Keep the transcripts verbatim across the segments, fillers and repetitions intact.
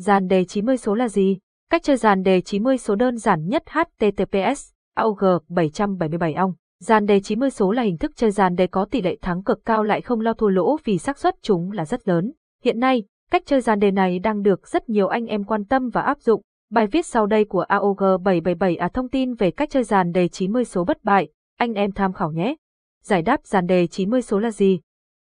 Dàn đề chín mươi số là gì? Cách chơi dàn đề chín mươi số đơn giản nhất. H T T P S A O G bảy trăm bảy mươi bảy. Dàn đề chín mươi số là hình thức chơi dàn đề có tỷ lệ thắng cực cao lại không lo thua lỗ vì xác suất chúng là rất lớn. Hiện nay, cách chơi dàn đề này đang được rất nhiều anh em quan tâm và áp dụng. Bài viết sau đây của A O G bảy bảy bảy A thông tin về cách chơi dàn đề chín mươi số bất bại, anh em tham khảo nhé. Giải đáp dàn đề chín mươi số là gì?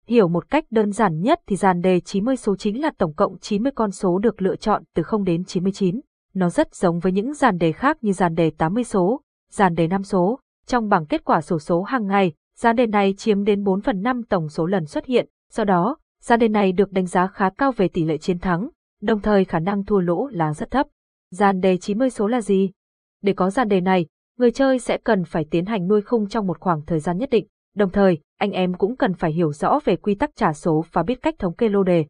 Hiểu một cách đơn giản nhất thì dàn đề chín mươi số chính là tổng cộng chín mươi con số được lựa chọn từ không đến chín mươi chín. Nó rất giống với những dàn đề khác như dàn đề tám mươi số, dàn đề năm số. Trong bảng kết quả xổ số hàng ngày, dàn đề này chiếm đến bốn phần năm tổng số lần xuất hiện. Do đó, dàn đề này được đánh giá khá cao về tỷ lệ chiến thắng, đồng thời khả năng thua lỗ là rất thấp. Dàn đề chín mươi số là gì? Để có dàn đề này, người chơi sẽ cần phải tiến hành nuôi khung trong một khoảng thời gian nhất định. Đồng thời, anh em cũng cần phải hiểu rõ về quy tắc trả số và biết cách thống kê lô đề.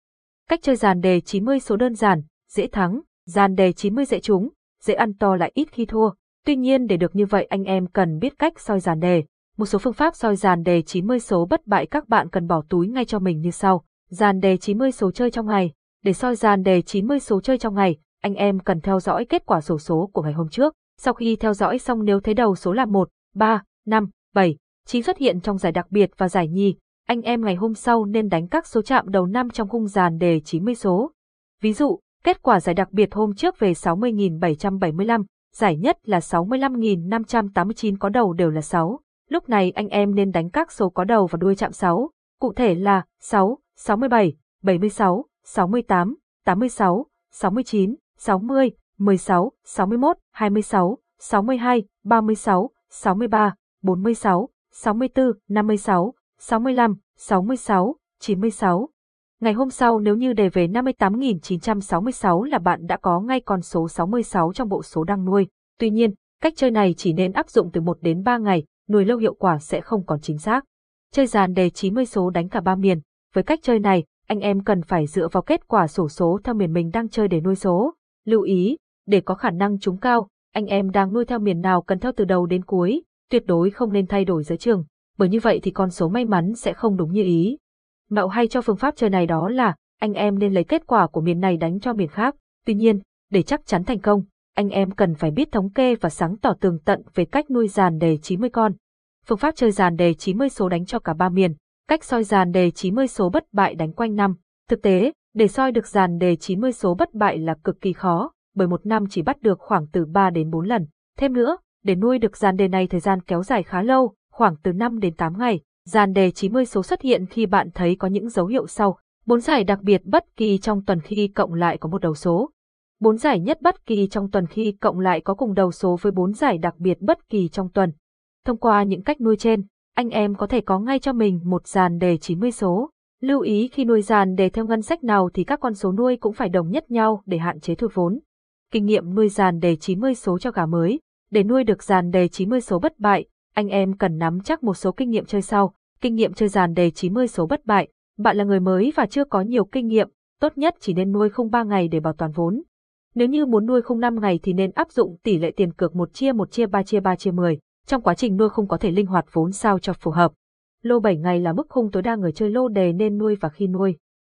Cách chơi dàn đề chín mươi số đơn giản, dễ thắng, dàn đề chín mươi dễ trúng, dễ ăn to lại ít khi thua. Tuy nhiên, để được như vậy anh em cần biết cách soi dàn đề. Một số phương pháp soi dàn đề chín mươi số bất bại các bạn cần bỏ túi ngay cho mình như sau. Dàn đề chín mươi số chơi trong ngày. Để soi dàn đề chín mươi số chơi trong ngày, anh em cần theo dõi kết quả xổ số của ngày hôm trước. Sau khi theo dõi xong, nếu thấy đầu số là một, ba, năm, bảy, chín xuất hiện trong giải đặc biệt và giải nhì, anh em ngày hôm sau nên đánh các số chạm đầu năm trong khung dàn đề chín mươi số. Ví dụ, kết quả giải đặc biệt hôm trước về sáu mươi nghìn bảy trăm bảy mươi lăm, giải nhất là sáu mươi lăm nghìn năm trăm tám mươi chín, có đầu đều là sáu. Lúc này anh em nên đánh các số có đầu và đuôi chạm sáu, cụ thể là sáu, sáu mươi bảy, bảy mươi sáu, sáu mươi tám, tám mươi sáu, sáu mươi chín, sáu mươi, mười sáu, sáu mươi mốt, hai mươi sáu, sáu mươi hai, ba mươi sáu, sáu mươi ba, bốn mươi sáu, sáu mươi tư, năm mươi sáu, sáu mươi lăm, sáu mươi sáu, chín mươi sáu. Ngày hôm sau nếu như đề về năm mươi tám nghìn chín trăm sáu mươi sáu là bạn đã có ngay con số sáu mươi sáu trong bộ số đang nuôi. Tuy nhiên, cách chơi này chỉ nên áp dụng từ một đến ba ngày, nuôi lâu hiệu quả sẽ không còn chính xác. Chơi dàn đề chín mươi số đánh cả ba miền. Với cách chơi này, anh em cần phải dựa vào kết quả xổ số theo miền mình đang chơi để nuôi số. Lưu ý, để có khả năng trúng cao, anh em đang nuôi theo miền nào cần theo từ đầu đến cuối, tuyệt đối không nên thay đổi giữa chừng, bởi như vậy thì con số may mắn sẽ không đúng như ý. Mẹo hay cho phương pháp chơi này đó là anh em nên lấy kết quả của miền này đánh cho miền khác. Tuy nhiên, để chắc chắn thành công, anh em cần phải biết thống kê và sáng tỏ tường tận về cách nuôi dàn đề chín mươi con. Phương pháp chơi dàn đề chín mươi số đánh cho cả ba miền. Cách soi dàn đề chín mươi số bất bại đánh quanh năm. Thực tế, để soi được dàn đề chín mươi số bất bại là cực kỳ khó, bởi một năm chỉ bắt được khoảng từ ba đến bốn lần. Thêm nữa, để nuôi được dàn đề này thời gian kéo dài khá lâu, khoảng từ năm đến tám ngày. Dàn đề chín mươi số xuất hiện khi bạn thấy có những dấu hiệu sau: bốn giải đặc biệt bất kỳ trong tuần khi cộng lại có một đầu số, bốn giải nhất bất kỳ trong tuần khi cộng lại có cùng đầu số với bốn giải đặc biệt bất kỳ trong tuần. Thông qua những cách nuôi trên, anh em có thể có ngay cho mình một dàn đề chín mươi số. Lưu ý khi nuôi dàn đề theo ngân sách nào thì các con số nuôi cũng phải đồng nhất nhau để hạn chế thua vốn. Kinh nghiệm nuôi dàn đề chín mươi số cho gà mới. Để nuôi được dàn đề chín mươi số bất bại, anh em cần nắm chắc một số kinh nghiệm chơi sau. Kinh nghiệm chơi dàn đề chín mươi số bất bại. Bạn là người mới và chưa có nhiều kinh nghiệm, tốt nhất chỉ nên nuôi khung ba ngày để bảo toàn vốn. Nếu như muốn nuôi khung năm ngày thì nên áp dụng tỷ lệ tiền cược một chia một chia ba chia ba chia mười. Trong quá trình nuôi khung có thể linh hoạt vốn sao cho phù hợp. Lô bảy ngày là mức khung tối đa người chơi lô đề nên nuôi và khi nuôi.